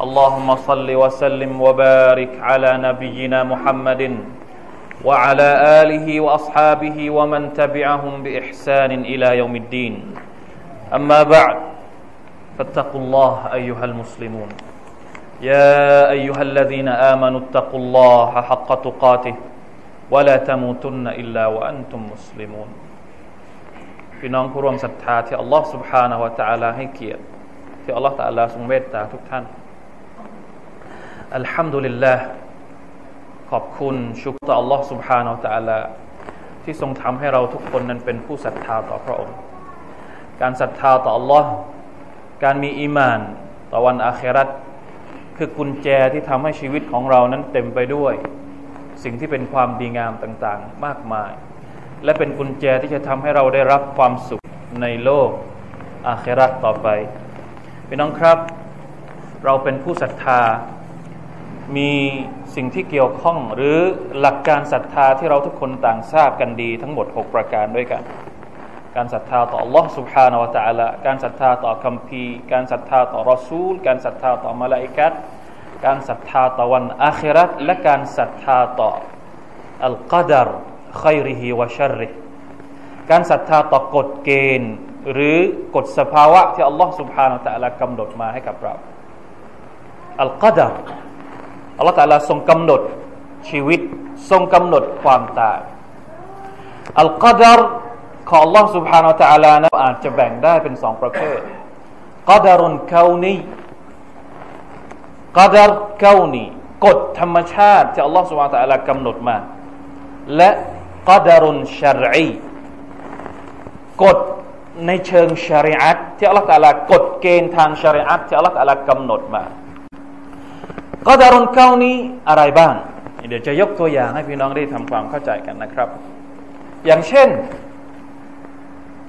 اللهم صل وسلم وبارك على نبينا محمد وعلى آله وأصحابه ومن تبعهم بإحسان إلى يوم الدين أما بعد فاتقوا الله أيها المسلمون يا أيها الذين آمنوا اتقوا الله حق تقاته ولا تموتن إلا وأنتم مسلمون พี่น้องผู้ร่วมศรัทธาที่อัลลอฮฺ سبحانه และ تعالى ให้เกียรติที่อัลลอฮฺ تعالى ทรงเมตตาทุกท่านอัลฮัมดุลิลลาห์ขอบคุณชุกรต่ออัลลอฮฺ سبحانه และ تعالى ที่ทรงทำให้เราทุกคนนั้นเป็นผู้ศรัทธาต่อพระองค์การศรัทธาต่ออัลลอฮฺการมีอีมานต่อวันอาคิเราะห์คือกุญแจที่ทำให้ชีวิตของเรานั้นเต็มไปด้วยสิ่งที่เป็นความดีงามต่างๆมากมายและเป็นกุญแจที่จะทำให้เราได้รับความสุขในโลกอาคิเราะห์ต่อไปพี่น้องครับเราเป็นผู้ศรัทธามีสิ่งที่เกี่ยวข้องหรือหลักการศรัทธาที่เราทุกคนต่างทราบกันดีทั้งหมด6ประการด้วยกันการศรัทธาต่ออัลลอฮฺ سبحانه และ تعالى การศรัทธาต่อคัมภีร์การศรัทธาต่อรอซูลการศรัทธาต่อมลาอิกะฮ์การศรัทธาต่อวันอาคิเราะห์และการศรัทธาต่ออัลกอดัรخيره وشره การศรัทธาต่อกฎเกณฑ์หรือกฎสภาวะที่อัลลอฮฺ سبحانه และ تعالى กำหนดมาให้กับเราอัลกอดัรอัลลอฮฺ تعالى ทรงกำหนดชีวิตทรงกำหนดความตายอัลกอดัรของอัลลอฮฺ سبحانه และ تعالى นั้นอาจจะแบ่งได้เป็นสองประเภทกอดัรุนกาวนีกอดัรกาวนีกฎธรรมชาติที่อัลลอฮฺ سبحانه และ تعالى กำหนดมาและกอดารุนชะรีกฎในเชิงชะรีอะห์ที่อัลลอฮฺตะอาลากฎเกณฑ์ทางชะรีอะห์ที่อัลลอฮฺตะอาลากำหนดมากอดารุนกาวนีอะไรบ้างเดี๋ยวจะยกตัวอย่างให้พี่น้องได้ทำความเข้าใจกันนะครับอย่างเช่น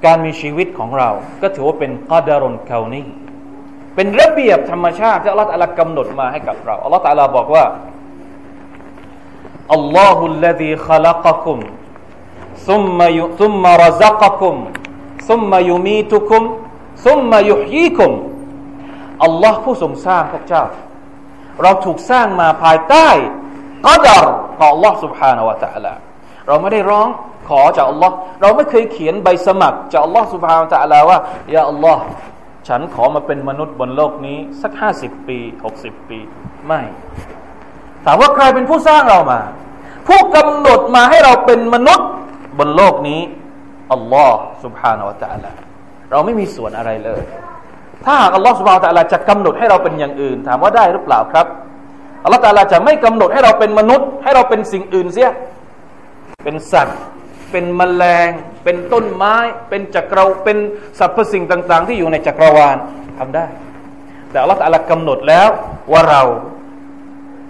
การมีชีวิตของเราก็ถือว่าเป็นกอดารุนกาวนีเป็นระเบียบธรรมชาติที่อัลลอฮฺตะอาลากำหนดมาให้กับเราอัลลอฮฺตะอาลาบอกว่าالله الذي خلقكم ثم رزقكم ثم يميتكم ثم يحييكم الله ผู้ทรงสร้างพวกเจ้าเราถูกสร้างมาภายใต้กอดัรของ Allah سبحانه และ تعالى เราไม่ได้ร้องขอจาก Allah เราไม่เคยเขียนใบสมัครจาก Allah سبحانه และ تعالى ว่ายา Allah ฉันขอมาเป็นมนุษย์บนโลกนี้สัก50ปี60ปีไม่ถามว่าใครเป็นผู้สร้างเรามาผู้กำหนดมาให้เราเป็นมนุษย์บนโลกนี้อัลลอฮฺ سبحانه และ تعالى เราไม่มีส่วนอะไรเลยถ้าหากอัลลอฮฺ سبحانه และ تعالى จะกำหนดให้เราเป็นอย่างอื่นถามว่าได้หรือเปล่าครับอัลลอฮฺ تعالى จะไม่กำหนดให้เราเป็นมนุษย์ให้เราเป็นสิ่งอื่นเสียเป็นสัตว์เป็นแมลงเป็นต้นไม้เป็นจักรวาลเป็นสรรพสิ่งต่างๆที่อยู่ในจักรวาลทำได้แต่อัลลอฮฺ تعالى กำหนดแล้วว่าเรา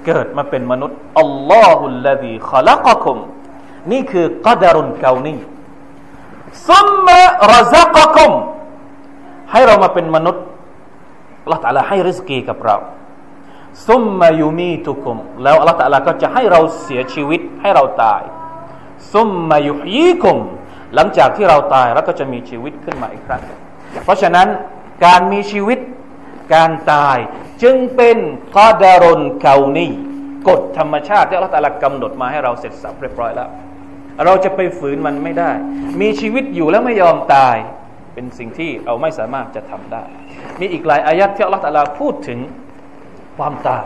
เกิดมาเป็นมนุษย์อัลลอฮุลลาซีคอลักะกุมนี่คือกอดารุนกาวนีซุมมะรอซักะกุมให้เรามาเป็นมนุษย์อัลเลาะห์ตะอาลาให้ริซกีกับเราซุมมะยูมีตุกุมแล้วอัลเลาะห์ตะอาลาก็จะให้เราเสียชีวิตให้เราตายซุมมะยุฮยีกุมหลังจากที่เราตายแล้วก็จะมีชีวิตขึ้นมาอีกครั้งเพราะฉะนั้นการมีชีวิตการตายจึงเป็นกอดารุนกาวนีกฎธรรมชาติที่อัลเลาะห์ตะอาลากำหนดมาให้เราเสร็จสรรพเรียบร้อยแล้วเราจะไปฝืนมันไม่ได้มีชีวิตอยู่แล้วไม่ยอมตายเป็นสิ่งที่เราไม่สามารถจะทำได้มีอีกหลายอายะห์ที่อัลเลาะห์ตะอาลาพูดถึงความตาย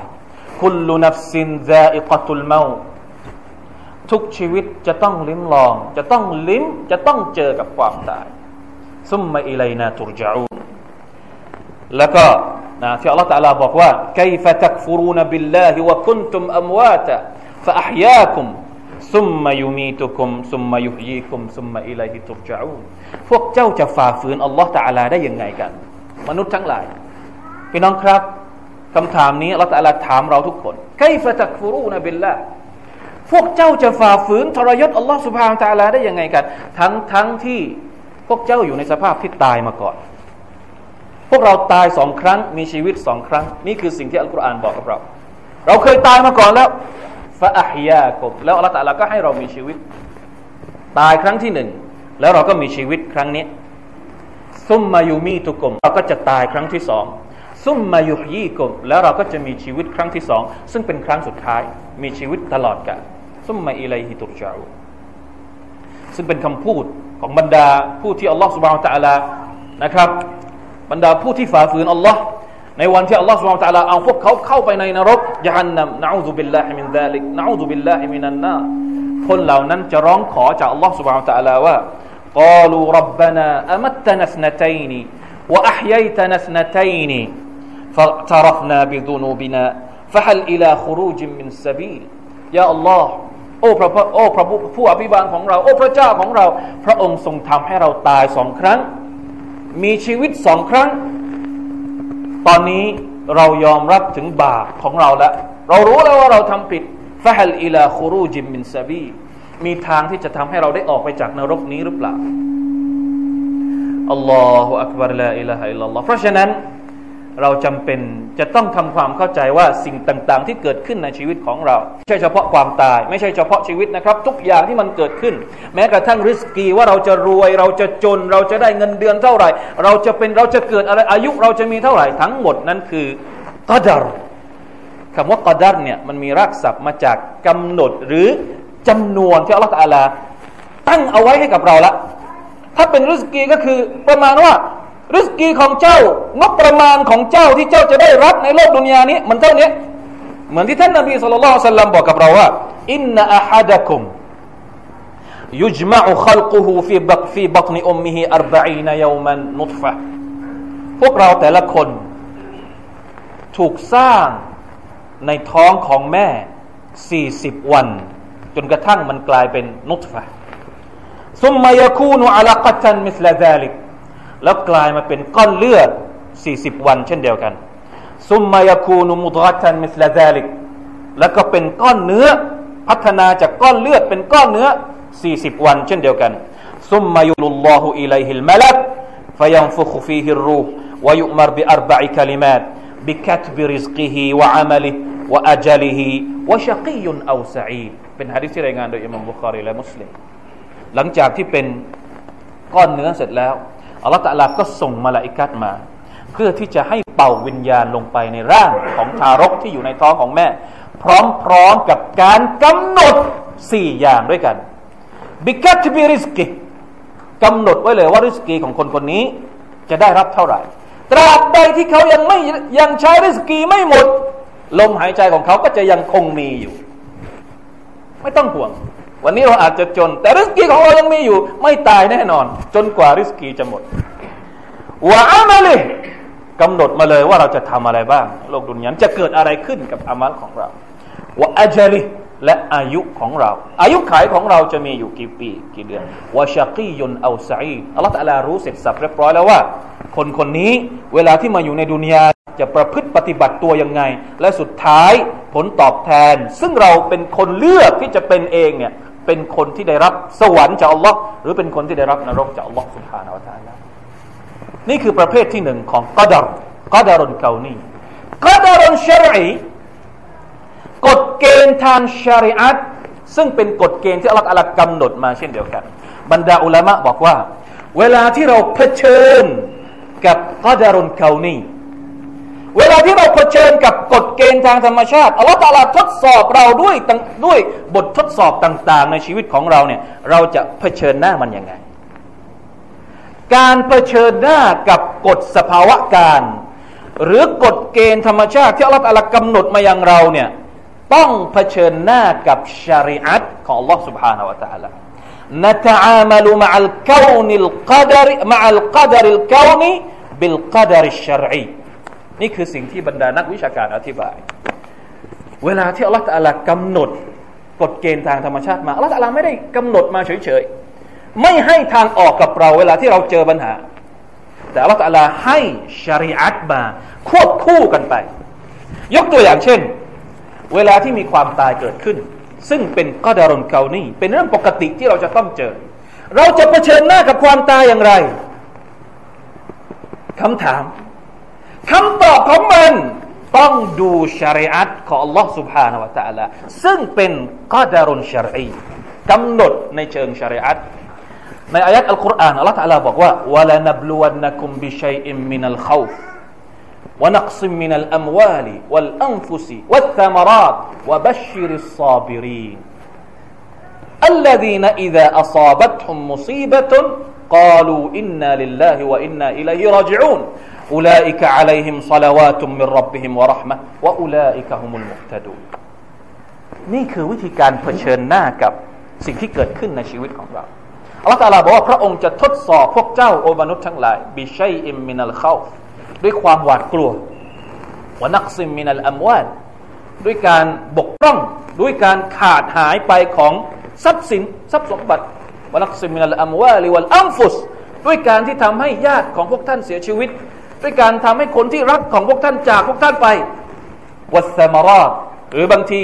คุลลุนัฟซินซาอิกะตุลเมาต์ทุกชีวิตจะต้องลิ้มลองจะต้องเจอกับความตายซุมมะอิลัยนาตุรญะอูนแล้วก็นะที่อัลเลาะห์ตะอาลาบอกว่าไคฟะตักฟุรูนบิลลาฮิวะกุนตุมอัมวาตะฟะอะห์ยากุมซุมมะยูมีตุกุมซุมมะยุฮยีกุมซุมมะอิลัยฮิตุรญะอูนพวกเจ้าจะฝ่าฝืนอัลเลาะห์ตะอาลาได้ยังไงกันมนุษย์ทั้งหลายพี่น้องครับ คำถามนี้อัลเลาะห์ตะอาลาถามเราทุกคนไคฟะตักฟุรูนะบิลลาห์พวกเจ้าจะฝ่าฝืนทรยศอัลเลาะห์ซุบฮานะฮูวะตะอาลาได้ยังไงกันทั้งที่พวกเจ้าอยู่ในสภาพที่ตายมาก่อนพวกเราตาย2ครั้งมีชีวิต2ครั้งนี่คือสิ่งที่อัลกุรอานบอกกับเราเราเคยตายมาก่อนแล้วฟะอะฮยากุมแล้วอัลเลาะห์ตะอาลาก็ให้เรามีชีวิตตายครั้งที่1แล้วเราก็มีชีวิตครั้งนี้ซุมมายูมีตุกุมเราก็จะตายครั้งที่2ซุมมายุฮยีกุมแล้วเราก็จะมีชีวิตครั้งที่2ซึ่งเป็นครั้งสุดท้ายมีชีวิตตลอดกาลซุมมาอิลัยฮิตุรญะอูซึ่งเป็นคำพูดของบรรดาผู้ที่อัลเลาะห์ซุบฮานะฮูวะตะอาลานะครับบรรดาผู้ที่ฝ่าฝืนอัลเลาะห์ในวันที่อัลเลาะห์ซุบฮานะฮูวะตะอาลาเอาพวกเขาเข้าไปในนรกญะฮันนัมนะอูซุบิลลาฮิมินซาลิกนะอูซุบิลลาฮิมินันนาคนเหล่านั้นจะร้องขอจากอัลเลาะห์ซุบฮานะฮูวะตะอาลาว่ากอลูร็อบบะนาอะมัตตะนะสนะตัยนวะอะฮยัยตะนะสนะตัยนฟะตะรอฟนาบิซุนูบินาฟะฮัลอิลาคุรูจมินซะบีลยาอัลเลาะห์โอ้พระผู้อภิบาลของเราโอ้พระเจ้าของเราพระองค์ทรงทำให้เราตาย2ครั้งมีชีวิต2ครั้งตอนนี้เรายอมรับถึงบาปของเราแล้วเรารู้แล้วว่าเราทำผิดฟะฮัลอิลาคุรูจิมมินซะบีมีทางที่จะทำให้เราได้ออกไปจากนรกนี้หรือเปล่าอัลลอฮุอักบัรลาอิลาฮะอิลลัลลอฮเพราะฉะนั้นเราจำเป็นจะต้องทำความเข้าใจว่าสิ่งต่างๆที่เกิดขึ้นในชีวิตของเราไม่ใช่เฉพาะความตายไม่ใช่เฉพาะชีวิตนะครับทุกอย่างที่มันเกิดขึ้นแม้กระทั่งริสกีว่าเราจะรวยเราจะจนเราจะได้เงินเดือนเท่าไหร่เราจะเกิดอะไรอายุเราจะมีเท่าไหร่ทั้งหมดนั้นคือกอดัรคำว่ากอดัรเนี่ยมันมีรากศัพท์มาจากกำหนดหรือจำนวนที่อัลลอฮฺตะอาลาตั้งเอาไว้ให้กับเราละถ้าเป็นริสกีก็คือประมาณว่าริสกีของเจ้างบประมาณของเจ้าที่เจ้าจะได้รับในโลกดุนยานี้มันเท่านี้เหมือนที่ท่านนบีศ็อลลัลลอฮุอะลัยฮิวะซัลลัมบอกกับเราว่าอินนะอะฮะดะกุมยุจมะอุคัลกุฮูฟีบัตนิอุมมิฮิ40ยอมันนุตฟะห์พวกเราแต่ละคนถูกสร้างในท้องของแม่40วันจนกระทั่งมันกลายเป็นนุตฟะห์ซุมมะยะกูนูอะลากะตันมิสละซาลิกแล้วกลายมาเป็นก้อนเลือด40วันเช่นเดียวกันซุมมายาคูนุมุดรัตันมิสลาซาลิกแล้วก็เป็นก้อนเนื้อพัฒนาจากก้อนเลือดเป็นก้อนเนื้อ40วันเช่นเดียวกันซุมมายุลุลลอฮุอิลัยฮิลมะลักฟะยันฟุคุฟีฮิรรูฮวะยุมรบิ4คลิมาตบิกัตบิริซกิฮิวะอะมะลิฮิวะอะจัลิฮิวะชะกียออซะอีดเป็นหะดีษที่รายงานโดยอิหม่ามบุคอรีและมุสลิมหลังจากที่เป็นก้อนเนื้อเสร็จแล้วอัลลอฮฺตะอาลาก็ส่งมลาอิกะฮ์มาเพื่อที่จะให้เป่าวิญญาณลงไปในร่างของทารกที่อยู่ในท้องของแม่พร้อมๆกับการกำหนด4อย่างด้วยกันบิกัตบิริสกีกำหนดไว้เลยว่าริสกีของคนคนนี้จะได้รับเท่าไหร่ตราบใดที่เขายังใช้ริสกีไม่หมดลมหายใจของเขาก็จะยังคงมีอยู่ไม่ต้องห่วงวันนี้เราอาจจะจนแต่ริสกีของเรายังมีอยู่ไม่ตายแน่นอนจนกว่าริสกีจะหมดวะอามัลกำหนดมาเลยว่าเราจะทำอะไรบ้างโลกดุนยาจะเกิดอะไรขึ้นกับอามัลของเราวะอัจลิและอายุของเราอายุขัยของเราจะมีอยู่กี่ปีกี่เดือนวะชะกียออซะอีดอัลเลาะห์ตะอาลารู้เสร็จสับเรียบร้อยแล้วว่าคนคนนี้เวลาที่มาอยู่ในดุนยาจะประพฤติปฏิบัติตัวยังไงและสุดท้ายผลตอบแทนซึ่งเราเป็นคนเลือกที่จะเป็นเองเนี่ยเป็นคนที่ได้รับสวรรค์จากอัลเลาะห์หรือเป็นคนที่ได้รับนรกจากอัลเลาะห์ซุบฮานะฮูวะตะอาลานี่คือประเภทที่1ของกอดัรกอดัรุนกาวนีกอดัรุนชะรอีกฎเกณฑ์ทางชะรีอะห์ซึ่งเป็นกฎเกณฑ์ที่อัลเลาะห์ตะอาลากำหนดมาเช่นเดียวกันบรรดาอุลามะห์บอกว่าเวลาที่เราเผชิญกับกอดัรุนกาวนีเวลาที่เราเผชิญกับกฎเกณฑ์ทางธรรมชาติอัลเลาะห์ตะอาลาทดสอบเราด้วยบททดสอบต่างๆในชีวิตของเราเนี่ยเราจะเผชิญหน้ามันยังไงการเผชิญหน้ากับกฎสภาวะการหรือกฎเกณฑ์ธรรมชาติที่อัลเลาะห์ตะอาลากำหนดมายังเราเนี่ยต้องเผชิญหน้ากับชะรีอะห์ของอัลเลาะห์ซุบฮานะฮูวะตะอาลานะตะอามัลมะอัลกอนิลกอดรมะอัลกอดริลกอนีบิลกอดริชะรอีนี่คือสิ่งที่บรรดานักวิชาการอธิบายเวลาที่อัลเลาะห์ตะอาลากำหนดกฎเกณฑ์ทางธรรมชาติมาอัลเลาะห์ตะอาลาไม่ได้กำหนดมาเฉยๆไม่ให้ทางออกกับเราเวลาที่เราเจอปัญหาแต่อัลเลาะห์ตะอาลาให้ชะรีอะห์มาควบคู่กันไป ยกตัวอย่างเช่นเวลาที่มีความตายเกิดขึ้นซึ่งเป็นกอดารุลเกานีเป็นเรื่องปกติที่เราจะต้องเจอเราจะเผชิญหน้ากับความตายอย่างไรคำถามคำตอบของมันต้องดูชะรีอะห์ของ Allah Subhanahu Wa Taala ซึ่งเป็นกอดารุลชะรอีกำหนดในเชิงชะรีอะห์ในอายะห์อัลกุรอานอัลลอฮฺตะอาลาบอกว่าวะลานับลุวันักุมบิชัยอิมมินัลขอฟونقص من الأموال والأنفس والثمرات وبشر الصابرين الذين إذا أصابتهم مصيبة قالوا إنا لله وإنا إليه راجعون أولئك عليهم صلوات من ربهم ورحمة وأولئك هم المهتدون นี่คือวิธีการเผชิญหน้ากับสิ่งที่เกิดขึ้นในชีวิตของเราอัลเลาะห์ตะอาลาบอกว่าพระองค์จะทดสอบพวกเจ้าโอมนุษย์ทั้งหลายบิชัยอิมมินัลคอฟด้วยความหวาดกลัววะนักซิมมินัลอัมวาลด้วยการบกพร่องด้วยการขาดหายไปของทรัพย์สินทรัพย์สมบัติวะนักซิมมินัลอัมวาลิวัลอันฟุสด้วยการที่ทำให้ญาติของพวกท่านเสียชีวิตด้วยการทำให้คนที่รักของพวกท่านจากพวกท่านไปวัสซะมะรอตหรือบางที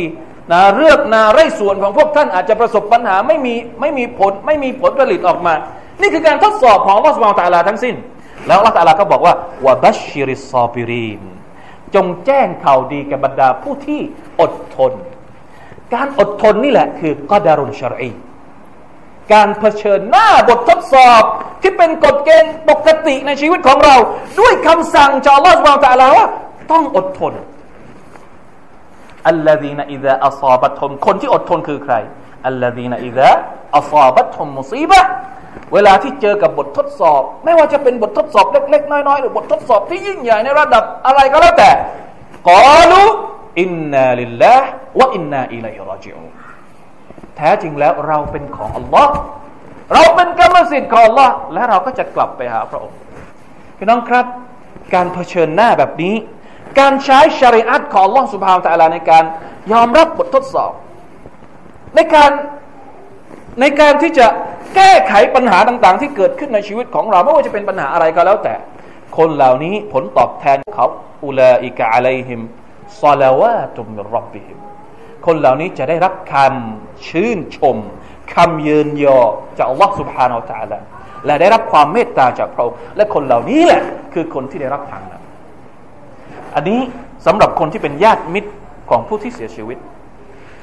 นาเรือกนาไร่สวนของพวกท่านอาจจะประสบปัญหาไม่มีผลไม่มีผลผลิตออกมานี่คือการทดสอบของอัลเลาะห์ซุบฮานะฮูวะตะอาลาทั้งสิ้นแล้วอัลเลาะห์ตะอาลาก็บอกว่าวะบัชชิริศซอบิรีนจงแจ้งข่าวดีแก่บรรดาผู้ที่อดทนการอดทนนี่แหละคือกอดารุลชะรอีการเผชิญหน้าบททดสอบที่เป็นกฎเกณฑ์ปกติในชีวิตของเราด้วยคำสั่งจากอัลเลาะห์ซุบฮานะฮูวะตะอาลาว่าต้องอดทนอัลลซีนะอิซาอศอบัตฮุมคนที่อดทนคือใครอัลลซีนะอิซาอศอบัตฮุมมุซีบะฮ์เวลาที่เจอกับบททดสอบไม่ว่าจะเป็นบททดสอบเล็กๆน้อยๆหรือบททดสอบที่ยิ่งใหญ่ในระดับอะไรก็แล้วแต่กอลูอินนาลิลลาฮ์วะอินนาอิลัยฮิรอญิอูนแท้จริงแล้วเราเป็นของอัลลอฮ์เราเป็นกรรมสิทธิ์ของอัลลอฮ์และเราก็จะกลับไปหาพระองค์พี่น้องครับการเผชิญหน้าแบบนี้การใช้ชะรีอะห์ของอัลลอฮ์ซุบฮานะฮูวะตะอาลาในการยอมรับบททดสอบในการที่จะแก้ไขปัญหาต่างๆที่เกิดขึ้นในชีวิตของเราไม่ว่าจะเป็นปัญหาอะไรก็แล้วแต่คนเหล่านี้ผลตอบแทนเขาอุลาอิกะอะลัยฮิมศอลาวาตุมิรร็อบบิฮิมคนเหล่านี้จะได้รับคำชื่นชมคำเยินยอจากอัลเลาะห์ซุบฮานะฮูวะตะอาลาและได้รับความเมตตาจากพระองค์และคนเหล่านี้แหละคือคนที่ได้รับทางนั้นอันนี้สำหรับคนที่เป็นญาติมิตรของผู้ที่เสียชีวิต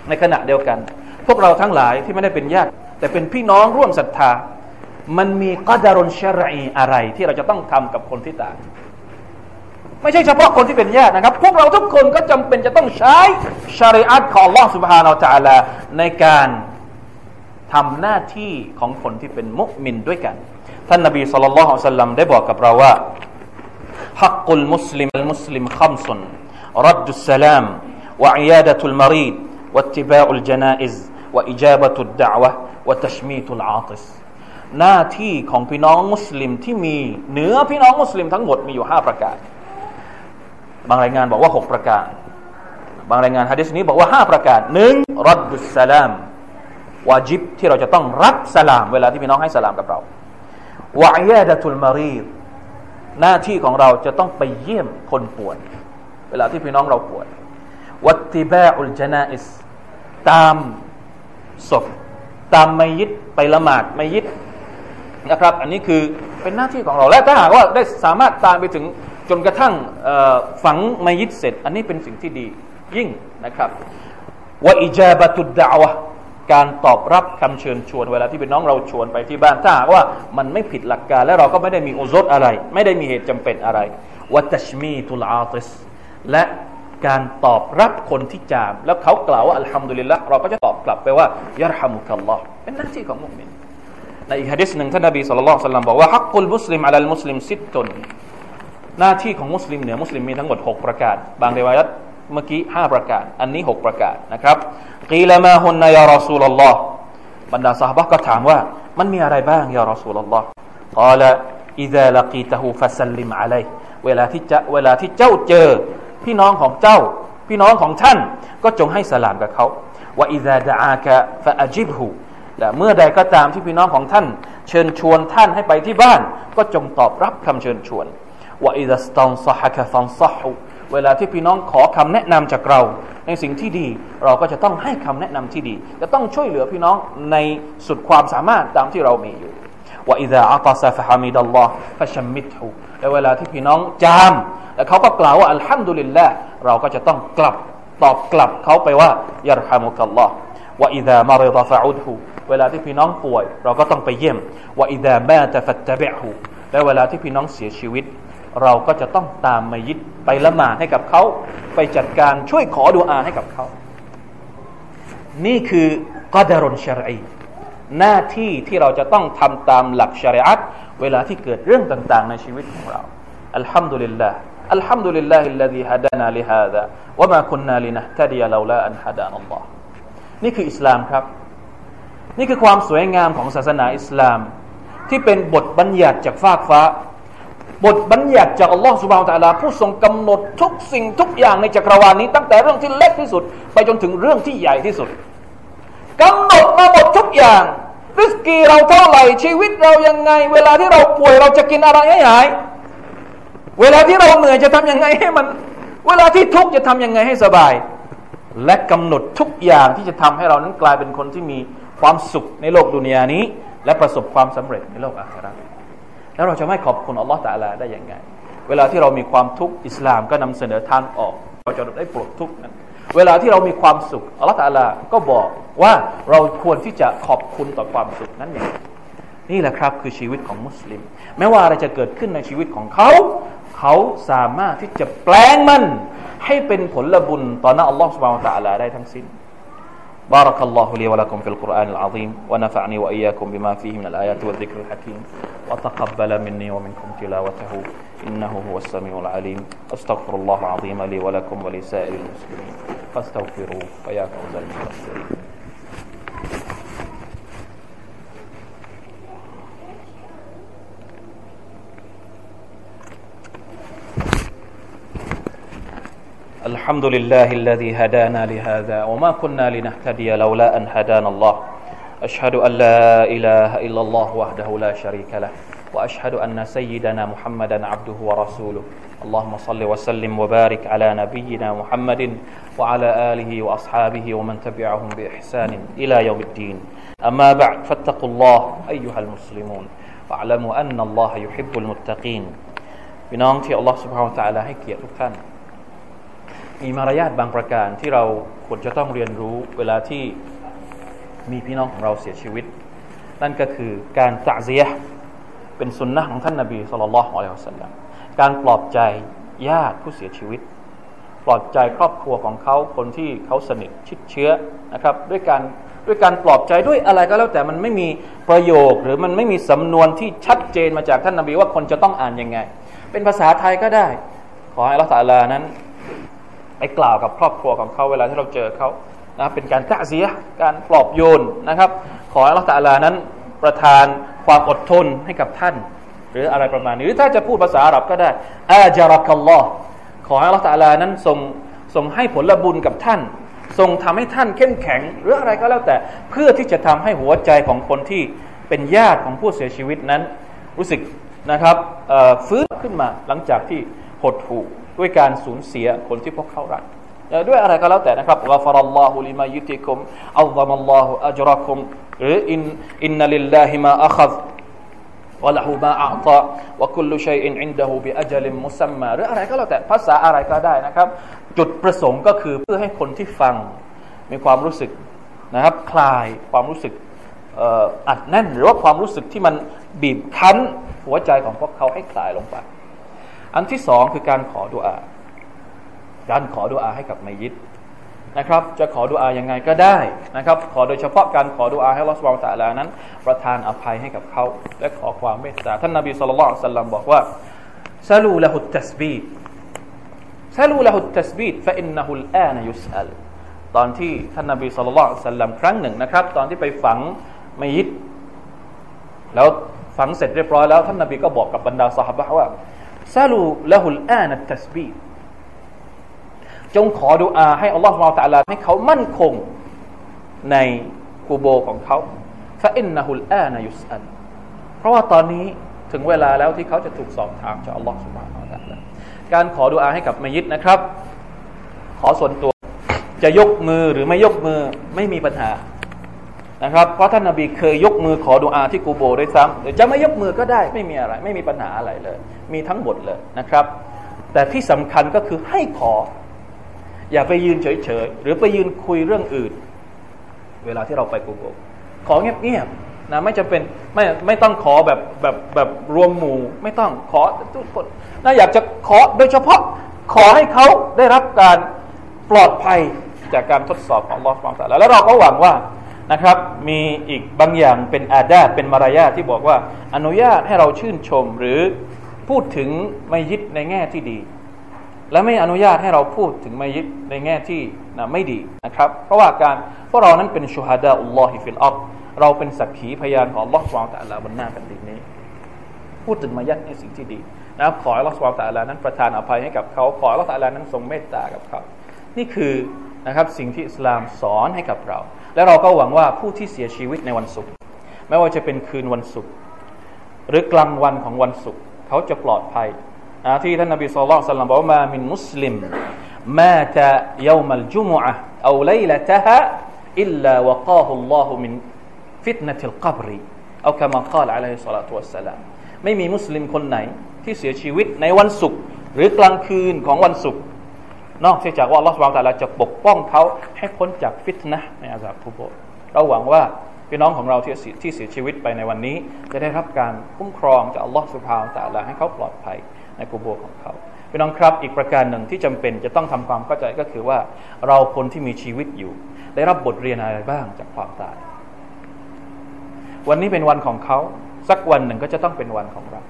ในขณะเดียวกันพวกเราทั้งหลายที่ไม่ได้เป็นญาติแต่เป็นพี่น้องร่วมศรัทธามันมีกอดารุลชะรอีอะไรที่เราจะต้องทำกับคนที่ตายไม่ใช่เฉพาะคนที่เป็นญาตินะครับพวกเราทุกคนก็จำเป็นจะต้องใช้ชะรีอะห์ของอัลเลาะห์ซุบฮานะฮูวะตะอาลาในการทำหน้าที่ของคนที่เป็นมุมินด้วยกันท่านนบีศ็อลลัลลอฮุอะลัยฮิวะซัลลัมได้บอกกับเราว่าฮักกุลมุสลิมอัลมุสลิม5รัดดุสสลามวะอียาดะตุลมะรีดวะอิตติบาอุลญะนาอิซวะอิจาบะตุดดะอวะฮ์วะตัชมีตุลอาติซหน้าที่ของพี่น้องมุสลิมที่มีเหนือพี่น้องมุสลิมทั้งหมดมีอยู่5ประการบางรายงานบอกว่า6ประการบางรายงานหะดีษนี้บอกว่า5ประการ1รัดดุสสลามวาญิบที่เราจะต้องรับสลามเวลาที่พี่น้องให้สลามกับเราวะอียาดะตุลมะรีดหน้าที่ของเราจะต้องไปเยี่ยมคนป่วยเวลาที่พี่น้องเราป่วยวัตติบาอุลญะนาอิซตามศพตามมัยยิตไปละหมาดมัยยิตนะครับอันนี้คือเป็นหน้าที่ของเราและถ้าหากว่าได้สามารถตามไปถึงจนกระทั่งฝังมัยยิตเสร็จอันนี้เป็นสิ่งที่ดียิ่งนะครับวะอิจาบะตุดดะอวะฮ์การตอบรับคำเชิญชวนเวลาที่เป็นน้องเราชวนไปที่บ้านถ้าหากว่ามันไม่ผิดหลักการและเราก็ไม่ได้มีอุซรอะไรไม่ได้มีเหตุจำเป็นอะไรวะตัชมีตุลอาติซและการตอบรับคนที่จามแล้วเขากล่าวว่าอัลฮัมดุลิลละห์เราก็จะตอบกลับไปว่ายะรฮัมุกัลลอฮ์เป็นหน้าที่ของมุมินในอีกหะดีษหนึ่งท่านนบีศ็อลลัลลอฮุอะลัยฮิวะซัลลัมบอกว่าฮักกุลมุสลิมอะลัลมุสลิม6หน้าที่ของมุสลิมเหนือมุสลิมมีทั้งหมด6ประการบางริวายะห์เมื่อกี้5ประการอันนี้6ประการนะครับกีลามาฮุนนะยารอซูลุลลอฮ์บรรดาซอฮาบะห์ก็ถามว่ามันมีอะไรบ้างยารอซูลุลลอฮ์กอละอิซาละกีตะฮูฟัสลิมอะลัยเวลาที่เจ้าเจอพี่น้องของเจ้าพี่น้องของท่านก็จงให้สลามกับเขาวะอิซาดะอากะฟะอัจิบฮูและเมื่อใดก็ตามที่พี่น้องของท่านเชิญชวนท่านให้ไปที่บ้านก็จงตอบรับคำเชิญชวนวะอิซัสตันซะฮะกะฟันซะฮุ เวลาที่พี่น้องขอคำแนะนำจากเราในสิ่งที่ดีเราก็จะต้องให้คำแนะนำที่ดีจะต้องช่วยเหลือพี่น้องในสุดความสามารถตามที่เรามีอยู่ว่าอิดะอัตซาฟะฮามิดัลลอฮ์ฟะชัมมิดฮูและเวลาที่พี่น้องจามและเขาก็กล่าวว่าอัลฮัมดุลิลลาห์เราก็จะต้องกลับตอบกลับเขาไปว่ายัรฮามุกัลลอฮ์ว่าอิดะมะริดะฟะอูดฮูเวลาที่พี่น้องป่วยเราก็ต้องไปเยี่ยมว่าอิดะมาตะฟัตตะบิฮูและเวลาที่พี่น้องเสียชีวิตเราก็จะต้องตามมัยยิตไปละหมาดให้กับเขาไปจัดการช่วยขอดุอาให้กับเขานี่คือกัดรุนชะรอีหน้าที่ที่เราจะต้องทำตามหลักชะรีอะห์เวลาที่เกิดเรื่องต่างๆในชีวิตของเราอัลฮัมดุลิลลาห์อัลฮัมดุลิลลาฮิลลซีฮะดานาลิฮาซาวะมากุนนาลินะห์ตะดียะลาลาอันฮะดานัลลอฮนี่คืออิสลามครับนี่คือความสวยงามของศาสนาอิสลามที่เป็นบทบัญญัติจากฟากฟ้าบทบัญญัติจากอัลลอฮฺซุบฮานะฮูวะตะอาลาผู้ทรงกำหนดทุกสิ่งทุกอย่างในจักรวาลนี้ตั้งแต่เรื่องที่เล็กที่สุดไปจนถึงเรื่องที่ใหญ่ที่สุดกำหนดมาหมดทุกอย่างริสกีเราเท่าไหร่ชีวิตเรายังไงเวลาที่เราป่วยเราจะกินอะไรให้หายเวลาที่เราเหนื่อยจะทำยังไงให้มันเวลาที่ทุกข์จะทำยังไงให้สบายและกำหนดทุกอย่างที่จะทำให้เรานั้นกลายเป็นคนที่มีความสุขในโลกดุนยานี้และประสบความสำเร็จในโลกอาคิเราะห์แล้วเราจะไม่ขอบคุณอัลลอฮฺตะอาลาได้ยังไงเวลาที่เรามีความทุกข์อิสลามก็นำเสนอทางออกเราจะได้ปลดทุกข์นั้นเวลาที่เรามีความสุขอัลลอฮฺตะอาลาก็บอกว่าเราควรที่จะขอบคุณต่อความสุขนั้นอย่างนี่แหละครับคือชีวิตของมุสลิมแม้ว่าอะไรจะเกิดขึ้นในชีวิตของเขาเขาสามารถที่จะแปลงมันให้เป็นผลบุญต่อหน้าอัลลอฮฺซุบฮานะฮูวะตะอาลาได้ทั้งสิ้นبارك الله لي ولكم في القرآن العظيم ونفعني وإياكم بما فيه من الآيات والذكر الحكيم وتقبل مني ومنكم تلاوته إنه هو السميع العليم أستغفر الله العظيم لي ولكم ولسائر المسلمين فاستغفروه ويا فوز المستغفرين الحمد لله الذي هدانا لهذا وما كنا لنهتدي لولا أن هدانا الله أشهد أن لا إله إلا الله وحده لا شريك له وأشهد أن سيدنا محمدا عبده ورسوله اللهم صل وسلم وبارك على نبينا محمد وعلى آله وأصحابه ومن تبعهم بإحسان إلى يوم الدين أما بعد فاتقوا الله أيها المسلمون واعلموا أن الله يحب المتقين พี่น้องที่อัลเลาะห์ซุบฮานะฮูวะตะอาลาให้เกียรติทุกท่านมีมารยาทบางประการที่เราควรจะต้องเรียนรู้เวลาที่มีพี่น้องของเราเสียชีวิตนั่นก็คือการตะซียะห์เป็นสุนนะห์ของท่านนบีศ็อลลัลลอฮุอะลัยฮิวะซัลลัมการปลอบใจญาติผู้เสียชีวิตปลอบใจครอบครัวของเขาคนที่เขาสนิทชิดเชื้อนะครับด้วยการปลอบใจด้วยอะไรก็แล้วแต่มันไม่มีประโยคหรือมันไม่มีสำนวนที่ชัดเจนมาจากท่านนบีว่าคนจะต้องอ่านยังไงเป็นภาษาไทยก็ได้ขอให้อัลเลาะห์ตะอาลานั้นไปกล่าวกับครอบครัวของเขาเวลาที่เราเจอเขานะเป็นการตะซียะห์การปลอบโยนนะครับขออัลเลาะห์ตะอาลานั้นประทานความอดทนให้กับท่านหรืออะไรประมาณนี้หรือถ้าจะพูดภาษาอาหรับก็ได้อาจารักัลลอฮขออัลเลาะห์ตะอาลานั้นทรงให้ผลบุญกับท่านทรงทำให้ท่านเข้มแข็งหรืออะไรก็แล้วแต่เพื่อที่จะทำให้หัวใจของคนที่เป็นญาติของผู้เสียชีวิตนั้นรู้สึกนะครับฟื้นขึ้นมาหลังจากที่หดหู่ด้วยการสูญเสียคนที่พวกเขารักด้วยอะไรก็แล้วแต่นะครับกอฟารัลลอฮุลิมายิติกุมอัลซามัลลอฮุอัจรักุมหรืออินนะลิลลาฮิมาอัคซวะละฮูมาอัตาวะคุลลุชัยอินอินดะฮูบิอัจลิมมุซัมมาหรืออะไรก็แล้วแต่ภาษาอะไรก็ได้นะครับจุดประสงค์ก็คือเพื่อให้คนที่ฟังมีความรู้สึกนะครับคลายความรู้สึกอัดแน่นหรือว่าความรู้สึกที่มันบีบคั้นหัวใจของพวกเขาให้คลายลงไปอันที่สองคือการขอดุอาให้กับมัยยิตนะครับจะขอดุอายังไงก็ได้นะครับขอโดยเฉพาะการขอดุอาให้อัลเลาะห์ซุบฮานะฮูวะตะอาลานั้นประทานอภัยให้กับเขาและขอความเมตตาท่านนบีศ็อลลัลลอฮุอะลัยฮิวะซัลลัมบอกว่าซะลูละฮุตตัสบีฮซะลูละฮุตตัสบีฮฟะอินนะฮุลอานะยุสอัลตอนที่ท่านนบีศ็อลลัลลอฮุอะลัยฮิวะซัลลัมครั้งหนึ่งนะครับตอนที่ไปฝังมัยยิตแล้วฝังเสร็จเรียบร้อยแล้วท่านนบีก็บอกกับบรรดาซอฮาบะฮ์ว่าسألوا له الآن التسبيح จงขอดุอาให้อัลเลาะห์ซุบฮานะฮูวะตะอาลาให้เขามั่นคงในกุโบร์ของเขา فإنه الآن يسأل เพราะว่าตอนนี้ถึงเวลาแล้วที่เขาจะถูกสอบถามจากอัลเลาะห์ซุบฮานะฮูวะตะอาลา การขอดุอาให้กับมัยยิตนะครับขอส่วนตัวจะยกมือหรือไม่ยกมือไม่มีปัญหานะครับเพราะท่านนบีเคยยกมือขอดุอาที่กูโบด้วยซ้ำหรือจะไม่ยกมือก็ได้ไม่มีอะไรไม่มีปัญหาอะไรเลยมีทั้งหมดเลยนะครับแต่ที่สำคัญก็คือให้ขออย่าไปยืนเฉยๆหรือไปยืนคุยเรื่องอื่นเวลาที่เราไปกูโบขอเงียบๆนะไม่จำเป็นไม่ต้องขอแบบรวมหมู่ไม่ต้องขอทุกคนนะอยากจะขอโดยเฉพาะขอให้เขาได้รับการปลอดภัยจากการทดสอบของอัลเลาะห์ซุบฮานะฮูวะตะอาลาแล้วเราก็หวังว่านะครับมีอีกบางอย่างเป็นอาดาบเป็นมารยาทที่บอกว่าอนุญาตให้เราชื่นชมหรือพูดถึงมัยยิตในแง่ที่ดีและไม่อนุญาตให้เราพูดถึงมัยยิตในแง่ที่ไม่ดีนะครับเพราะว่าการพวกเรานั้นเป็นชูฮาดาอัลลอฮิฟิลอัรฎ์เราเป็นสักขีพยานของอัลเลาะห์ซุบฮานะฮูวะตะอาลาบนหน้าแผ่นดินนี้พูดถึงมัยยิตในสิ่งที่ดีนะครับขออัลเลาะห์ซุบฮานะฮูวะตะอาลานั้นประทานอภัยให้กับเขาขออัลเลาะห์ตะอาลานั้นทรงเมตตากับเขานี่คือนะครับสิ่งที่อิสลามสอนให้กับเราและเราก็หวังว่าผู้ที่เสียชีวิตในวันศุกร์ไม่ว่าจะเป็นคืนวันศุกร์หรือกลางวันของวันศุกร์เขาจะปลอดภัยที่ท่านนบีศ็อลลัลลอฮุอะลัยฮิวะซัลลัมบอกว่ามามินมุสลิมมาตะยอมัลจุมอะฮ์เอาไลละตะฮาอิลลาวะกาฮุลลอฮุมินฟิตนะติลกับรเอาคามากาลอะลัยฮิศศอลาตุวัสสลามไม่มีมุสลิมคนไหนที่เสียชีวิตในวันศุกร์หรือกลางคืนของวันศุกร์นอกจากว่าอัลเลาะห์ซุบฮานะฮูวะตะอาลาจะปกป้องเขาให้พ้นจากฟิตนะห์ในอาซาบกุโบร์เราหวังว่าพี่น้องของเราที่เสียชีวิตไปในวันนี้จะได้รับการคุ้มครองจากอัลเลาะห์ซุบฮานะฮูวะตะอาลาให้เขาปลอดภัยในกุโบร์ของเขาพี่น้องครับอีกประการหนึ่งที่จำเป็นจะต้องทำความเข้าใจก็คือว่าเราคนที่มีชีวิตอยู่ได้รับบทเรียนอะไรบ้างจากความตายวันนี้เป็นวันของเขาสักวันหนึ่งก็จะต้องเป็นวันของเรา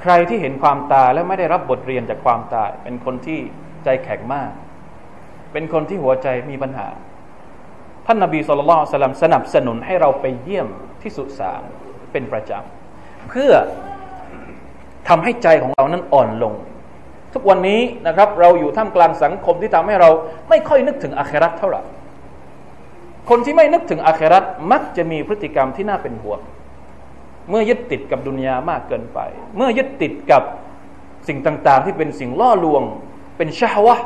ใครที่เห็นความตายและไม่ได้รับบทเรียนจากความตายเป็นคนที่ใจแข็งมากเป็นคนที่หัวใจมีปัญหาท่านนบีศ็อลลัลลอฮุอะลัยฮิวะซัลลัมสนับสนุนให้เราไปเยี่ยมที่สุสานเป็นประจำเพื่อทำให้ใจของเรานั้นอ่อนลงทุกวันนี้นะครับเราอยู่ท่ามกลางสังคมที่ทำให้เราไม่ค่อยนึกถึงอาคิเราะห์เท่าไหร่คนที่ไม่นึกถึงอาคิเราะห์มักจะมีพฤติกรรมที่น่าเป็นห่วงเมื่อยึดติดกับดุนยามากเกินไปเมื่อยึดติดกับสิ่งต่างๆที่เป็นสิ่งล่อลวงเป็นชะฮวะห์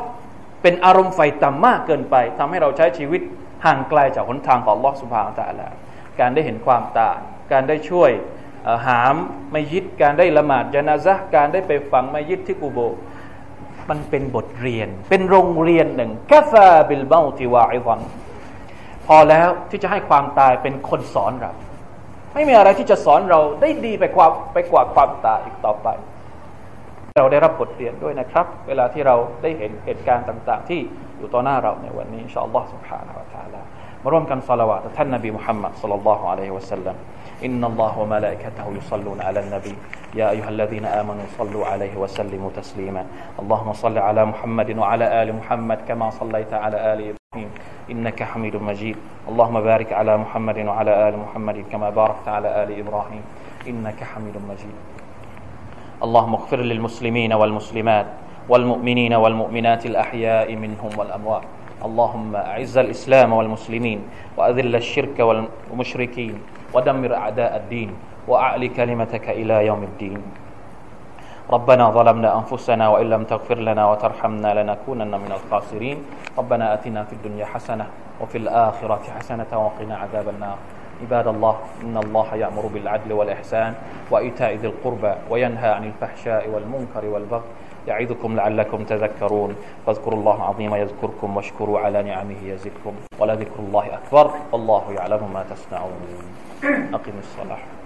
เป็นอารมณ์ไฟต่ำมากเกินไปทำให้เราใช้ชีวิตห่างไกลจากหนทางของอัลเลาะห์ซุบฮานะฮูวะตะอาลาการได้เห็นความตายการได้ช่วยหามมัยยิตการได้ละหมาดญะนาซะห์การได้ไปฝังมัยยิตที่กุโบร์มันเป็นบทเรียนเป็นโรงเรียนหนึ่งกะฟาบิลเมาติวะอิซันพอแล้วที่จะให้ความตายเป็นคนสอนเราไม่มีอะไรที่จะสอนเราได้ดีไปกว่าความตายอีกต่อไปเราได้รับบทเรียนด้วยนะครับเวลาที่เราได้เห็นเหตุการณ์ต่างๆที่อยู่ต่อหน้าเราในวันนี้อินชาอัลเลาะห์ซุบฮานะฮูวะตะอาลามาร่วมกันศอลาวาตท่านนบีมุฮัมมัดศ็อลลัลลอฮุอะลัยฮิวะซัลลัมอินนัลลอฮะวะมะลาอิกะตุฮุยุศ็อลลูนอะลันนบียาอัยยูฮัลลซีนาอามะนูศ็อลลูอะลัยฮิวะซัลลิมูตัสลีมาอัลลอฮุมมะศ็อลลิอะลามุฮัมมัดวะอะลาอาลิมุฮัมมัดกะมาศ็อลลัยตะอะลาอาลิإنك حميد مجيد اللهم بارك على محمد وعلى آل محمد كما باركت على آل إبراهيم إنك حميد مجيد اللهم اغفر للمسلمين والمسلمات والمؤمنين والمؤمنات الأحياء منهم والأموات اللهم أعز الإسلام والمسلمين وأذل الشرك والمشركين ودمر أعداء الدين وأعلي كلمتك إلى يوم الدين ربنا ظلمنا أنفسنا وإن لم تغفر لنا وترحمنا لنكونن من الخاسرين ربنا آتنا في الدنيا حسنة وفي الآخرة حسنة وقنا عذاب النار عباد الله إن الله يأمر بالعدل والإحسان وإيتاء ذي القربى وينهى عن الفحشاء والمنكر والبغي يعظكم لعلكم تذكرون فاذكروا الله العظيم يذكركم واشكروا على نعمه يزدكم ولذكر الله أكبر والله يعلم ما تصنعون أقم الصلاة